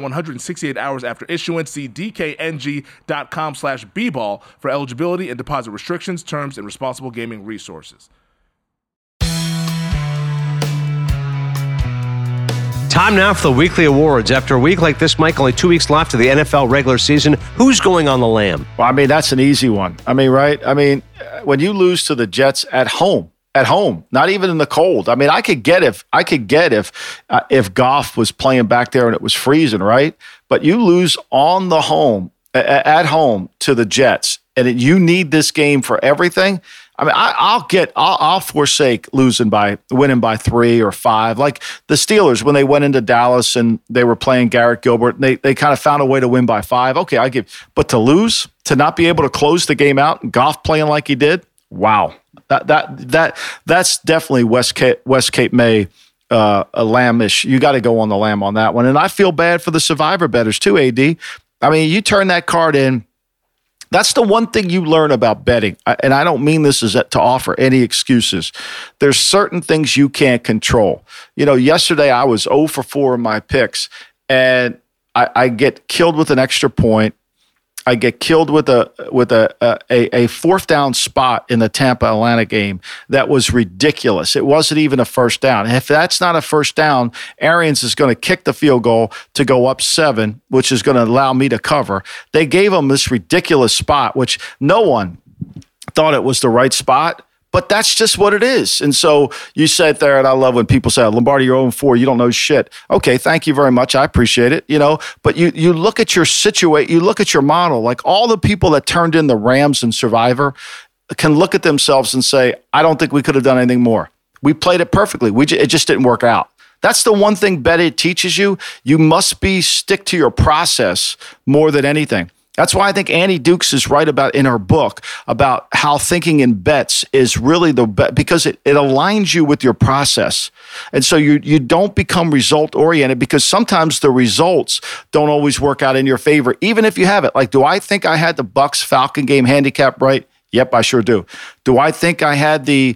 168 hours after issuance. See dkng.com/bball for eligibility and deposit restrictions, terms, and responsible gaming resources. Time now for the weekly awards. After a week like this, Mike, only 2 weeks left to the NFL regular season. Who's going on the lam? Well, I mean, that's an easy one. I mean, right? I mean, when you lose to the Jets at home, not even in the cold. I mean, I could get if Goff was playing back there and it was freezing, right? But you lose at home to the Jets, and you need this game for everything. I mean, I'll forsake winning by 3 or 5. Like the Steelers, when they went into Dallas and they were playing Garrett Gilbert, and they kind of found a way to win by 5. Okay, but to lose, to not be able to close the game out, and Goff playing like he did, wow. That's definitely West Cape May a lamb-ish. You got to go on the lamb on that one. And I feel bad for the survivor bettors too, AD. I mean, you turn that card in. That's the one thing you learn about betting. And I don't mean this is to offer any excuses. There's certain things you can't control. You know, yesterday I was 0 for 4 in my picks, and I get killed with an extra point. I get killed with a fourth down spot in the Tampa Atlanta game that was ridiculous. It wasn't even a first down. And if that's not a first down, Arians is going to kick the field goal to go up 7, which is going to allow me to cover. They gave him this ridiculous spot, which no one thought it was the right spot. But that's just what it is. And so you sat there, and I love when people say, Lombardi, you're 0-4, you don't know shit. Okay, thank you very much. I appreciate it. You know, but you look at your you look at your model, like all the people that turned in the Rams and Survivor can look at themselves and say, I don't think we could have done anything more. We played it perfectly. It just didn't work out. That's the one thing betting teaches you. You must stick to your process more than anything. That's why I think Annie Dukes is right about in her book about how thinking in bets is really the best, because it aligns you with your process. And so you don't become result-oriented, because sometimes the results don't always work out in your favor, even if you have it. Like, do I think I had the Bucs-Falcon game handicap right? Yep, I sure do. Do I think I had the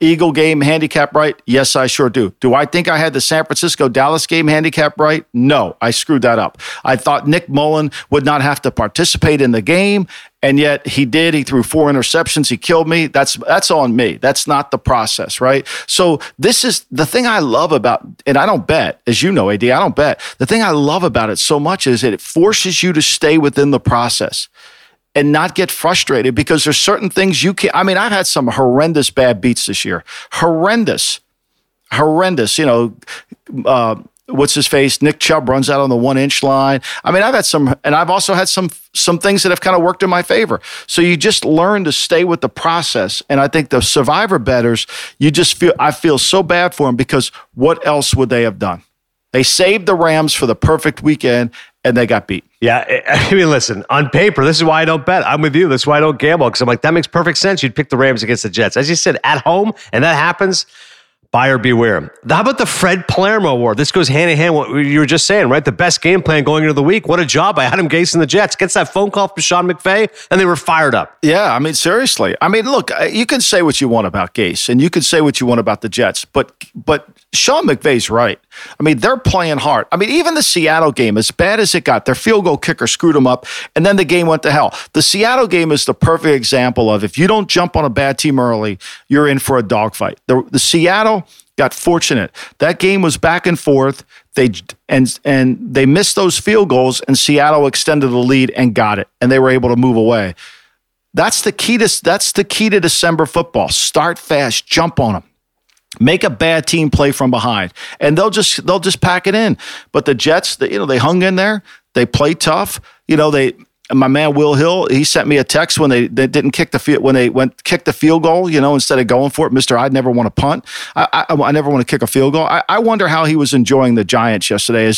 Eagle game handicap right? Yes, I sure do. Do I think I had the San Francisco-Dallas game handicap right? No, I screwed that up. I thought Nick Mullen would not have to participate in the game, and yet he did. He threw 4 interceptions. He killed me. That's on me. That's not the process, right? So this is the thing I love about, and I don't bet, as you know, AD, I don't bet. The thing I love about it so much is that it forces you to stay within the process and not get frustrated, because there's certain things you can't. I mean, I've had some horrendous bad beats this year. Horrendous. You know, what's his face? Nick Chubb runs out on the 1-inch line. I mean, I've had some, and I've also had some things that have kind of worked in my favor. So you just learn to stay with the process. And I think the survivor bettors, I feel so bad for them, because what else would they have done? They saved the Rams for the perfect weekend, and they got beat. Yeah, I mean, listen, on paper, this is why I don't bet. I'm with you. This is why I don't gamble, because I'm like, that makes perfect sense. You'd pick the Rams against the Jets. As you said, at home, and that happens, buyer beware. How about the Fred Palermo award? This goes hand in hand with what you were just saying, right? The best game plan going into the week. What a job by Adam Gase and the Jets. Gets that phone call from Sean McVay, and they were fired up. Yeah, I mean, seriously. I mean, look, you can say what you want about Gase, and you can say what you want about the Jets, but Sean McVay's right. I mean, they're playing hard. I mean, even the Seattle game, as bad as it got, their field goal kicker screwed them up, and then the game went to hell. The Seattle game is the perfect example of, if you don't jump on a bad team early, you're in for a dogfight. The Seattle got fortunate. That game was back and forth. They missed those field goals, and Seattle extended the lead and got it, and they were able to move away. That's the key to December football. Start fast. Jump on them. Make a bad team play from behind, and they'll just pack it in. But the Jets, they hung in there. They play tough. You know, my man Will Hill, he sent me a text when they didn't kick the field, when they kicked the field goal. You know, instead of going for it, Mister, I'd never want to punt. I never want to kick a field goal. I wonder how he was enjoying the Giants yesterday.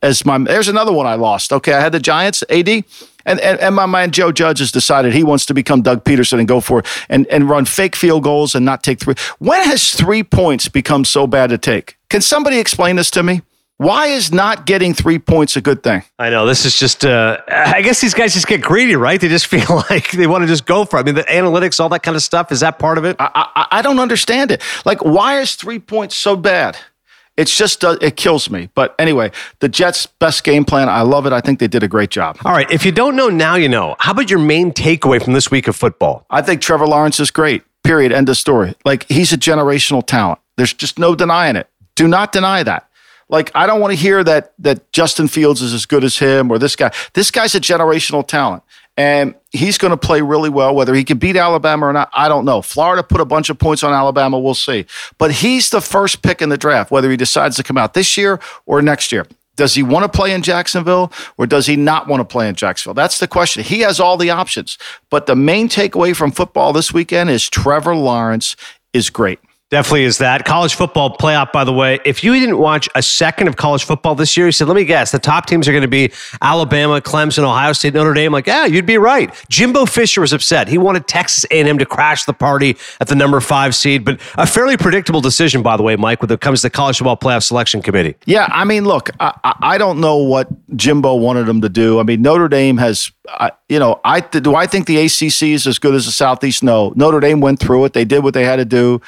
There's another one I lost. Okay, I had the Giants, AD. And my man Joe Judge has decided he wants to become Doug Peterson and go for it and run fake field goals and not take 3. When has 3 points become so bad to take? Can somebody explain this to me? Why is not getting 3 points a good thing? I know. This is just, I guess these guys just get greedy, right? They just feel like they want to just go for it. I mean, the analytics, all that kind of stuff, is that part of it? I don't understand it. Like, why is 3 points so bad? It's just, it kills me. But anyway, the Jets' best game plan, I love it. I think they did a great job. All right, if you don't know, now you know. How about your main takeaway from this week of football? I think Trevor Lawrence is great, period, end of story. Like, he's a generational talent. There's just no denying it. Do not deny that. Like, I don't want to hear that Justin Fields is as good as him or this guy. This guy's a generational talent. And he's going to play really well. Whether he can beat Alabama or not, I don't know. Florida put a bunch of points on Alabama. We'll see. But he's the first pick in the draft, whether he decides to come out this year or next year. Does he want to play in Jacksonville, or does he not want to play in Jacksonville? That's the question. He has all the options. But the main takeaway from football this weekend is Trevor Lawrence is great. Definitely is that. College football playoff, by the way. If you didn't watch a second of college football this year, you said, let me guess, the top teams are going to be Alabama, Clemson, Ohio State, Notre Dame. Like, yeah, you'd be right. Jimbo Fisher was upset. He wanted Texas A&M to crash the party at the number 5 seed. But a fairly predictable decision, by the way, Mike, when it comes to the college football playoff selection committee. Yeah, I mean, look, I don't know what Jimbo wanted them to do. I mean, Notre Dame has... do I think the ACC is as good as the Southeast? No. Notre Dame went through it. They did what they had to do.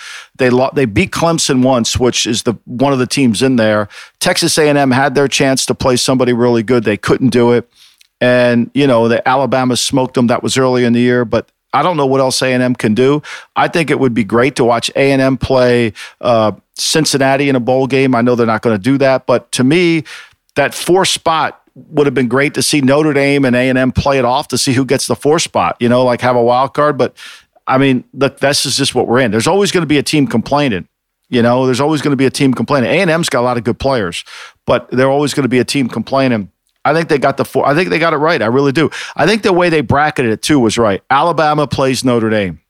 They beat Clemson once, which is one of the teams in there. Texas A&M had their chance to play somebody really good. They couldn't do it. And, you know, the Alabama smoked them. That was early in the year. But I don't know what else A&M can do. I think it would be great to watch A&M play Cincinnati in a bowl game. I know they're not going to do that. But to me, that 4 spot would have been great to see Notre Dame and A&M play it off to see who gets the 4 spot, you know, like have a wild card. But, I mean, look, this is just what we're in. There's always going to be a team complaining. You know, there's always going to be a team complaining. A&M's got a lot of good players, but they're always going to be a team complaining. I think they got the 4. I think they got it right. I really do. I think the way they bracketed it, too, was right. Alabama plays Notre Dame.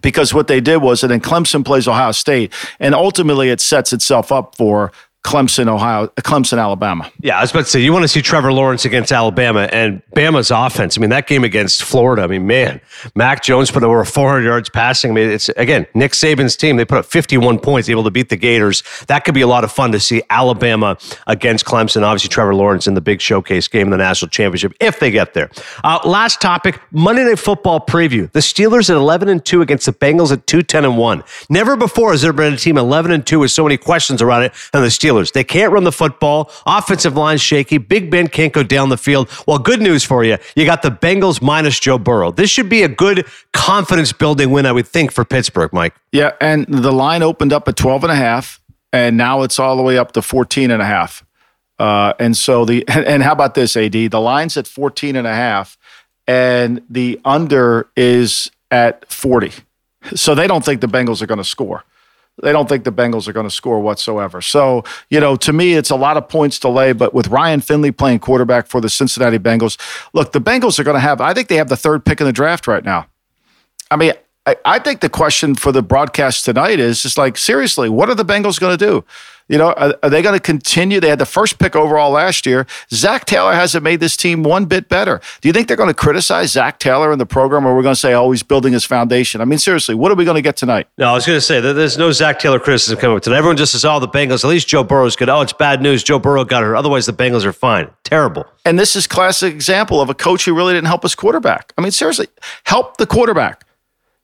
Because what they did was, and then Clemson plays Ohio State, and ultimately it sets itself up for Clemson, Alabama. Yeah, I was about to say, you want to see Trevor Lawrence against Alabama and Bama's offense. I mean, that game against Florida, I mean, man, Mac Jones put over 400 yards passing. I mean, it's, again, Nick Saban's team. They put up 51 points, able to beat the Gators. That could be a lot of fun to see Alabama against Clemson. Obviously, Trevor Lawrence in the big showcase game in the national championship, if they get there. Last topic, Monday Night Football preview. The Steelers at 11-2 against the Bengals at 2-10-1. Never before has there been a team 11-2 with so many questions around it than the Steelers. They can't run the football. Offensive line shaky. Big Ben can't go down the field. Well, good news for you. You got the Bengals minus Joe Burrow. This should be a good confidence-building win, I would think, for Pittsburgh, Mike. Yeah, and the line opened up at 12.5, and now it's all the way up to 14.5. And how about this, AD? The line's at 14.5, and the under is at 40. So they don't think the Bengals are going to score. They don't think the Bengals are going to score whatsoever. So, you know, to me, it's a lot of points to lay, but with Ryan Finley playing quarterback for the Cincinnati Bengals, look, the Bengals are going to have, I think they have the third pick in the draft right now. I mean, I think the question for the broadcast tonight is just like, seriously, what are the Bengals going to do? You know, are they going to continue? They had the first pick overall last year. Zach Taylor hasn't made this team one bit better. Do you think they're going to criticize Zach Taylor in the program, or we're going to say, oh, he's building his foundation? I mean, seriously, what are we going to get tonight? No, I was going to say that there's no Zach Taylor criticism coming up tonight. Everyone just says, oh, the Bengals, at least Joe Burrow's good. Oh, it's bad news. Joe Burrow got hurt. Otherwise, the Bengals are fine. Terrible. And this is classic example of a coach who really didn't help his quarterback. I mean, seriously, help the quarterback.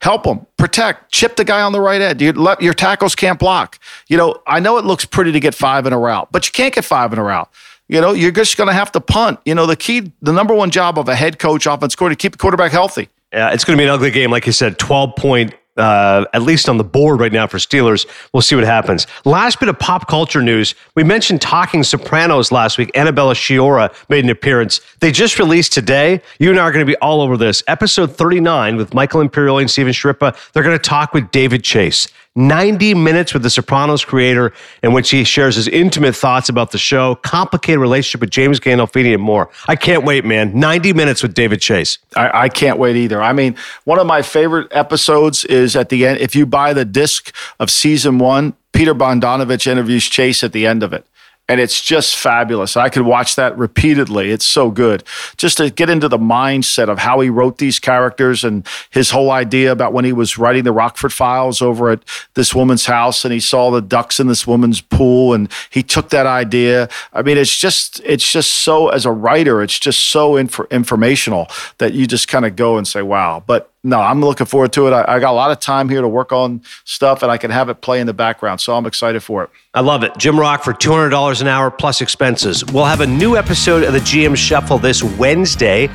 Help them, protect, chip the guy on the right end. Your tackles can't block. You know, I know it looks pretty to get five in a route, but you can't get five in a route. You know, you're just going to have to punt. You know, the number one job of a head coach, offense coordinator, keep the quarterback healthy. Yeah, it's going to be an ugly game. Like you said, 12-point, at least on the board right now for Steelers. We'll see what happens. Last bit of pop culture news. We mentioned Talking Sopranos last week. Annabella Shiora made an appearance. They just released today. You and I are going to be all over this. Episode 39 with Michael Imperioli and Steven Sciarippa. They're going to talk with David Chase. 90 minutes with the Sopranos creator, in which he shares his intimate thoughts about the show, complicated relationship with James Gandolfini, and more. I can't wait, man. 90 minutes with David Chase. I can't wait either. I mean, one of my favorite episodes is at the end. If you buy the disc of season one, Peter Bogdanovich interviews Chase at the end of it. And it's just fabulous. I could watch that repeatedly. It's so good. Just to get into the mindset of how he wrote these characters and his whole idea about when he was writing the Rockford Files over at this woman's house and he saw the ducks in this woman's pool and he took that idea. I mean, it's just so, as a writer, it's just so informational that you just kind of go and say, wow. But no, I'm looking forward to it. I got a lot of time here to work on stuff, and I can have it play in the background, so I'm excited for it. I love it. Jim Rock for $200 an hour plus expenses. We'll have a new episode of the GM Shuffle this Wednesday.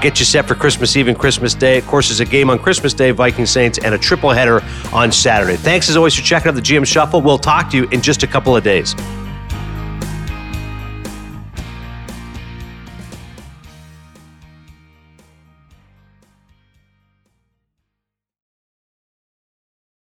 Get you set for Christmas Eve and Christmas Day. Of course, there's a game on Christmas Day, Vikings Saints, and a triple header on Saturday. Thanks, as always, for checking out the GM Shuffle. We'll talk to you in just a couple of days.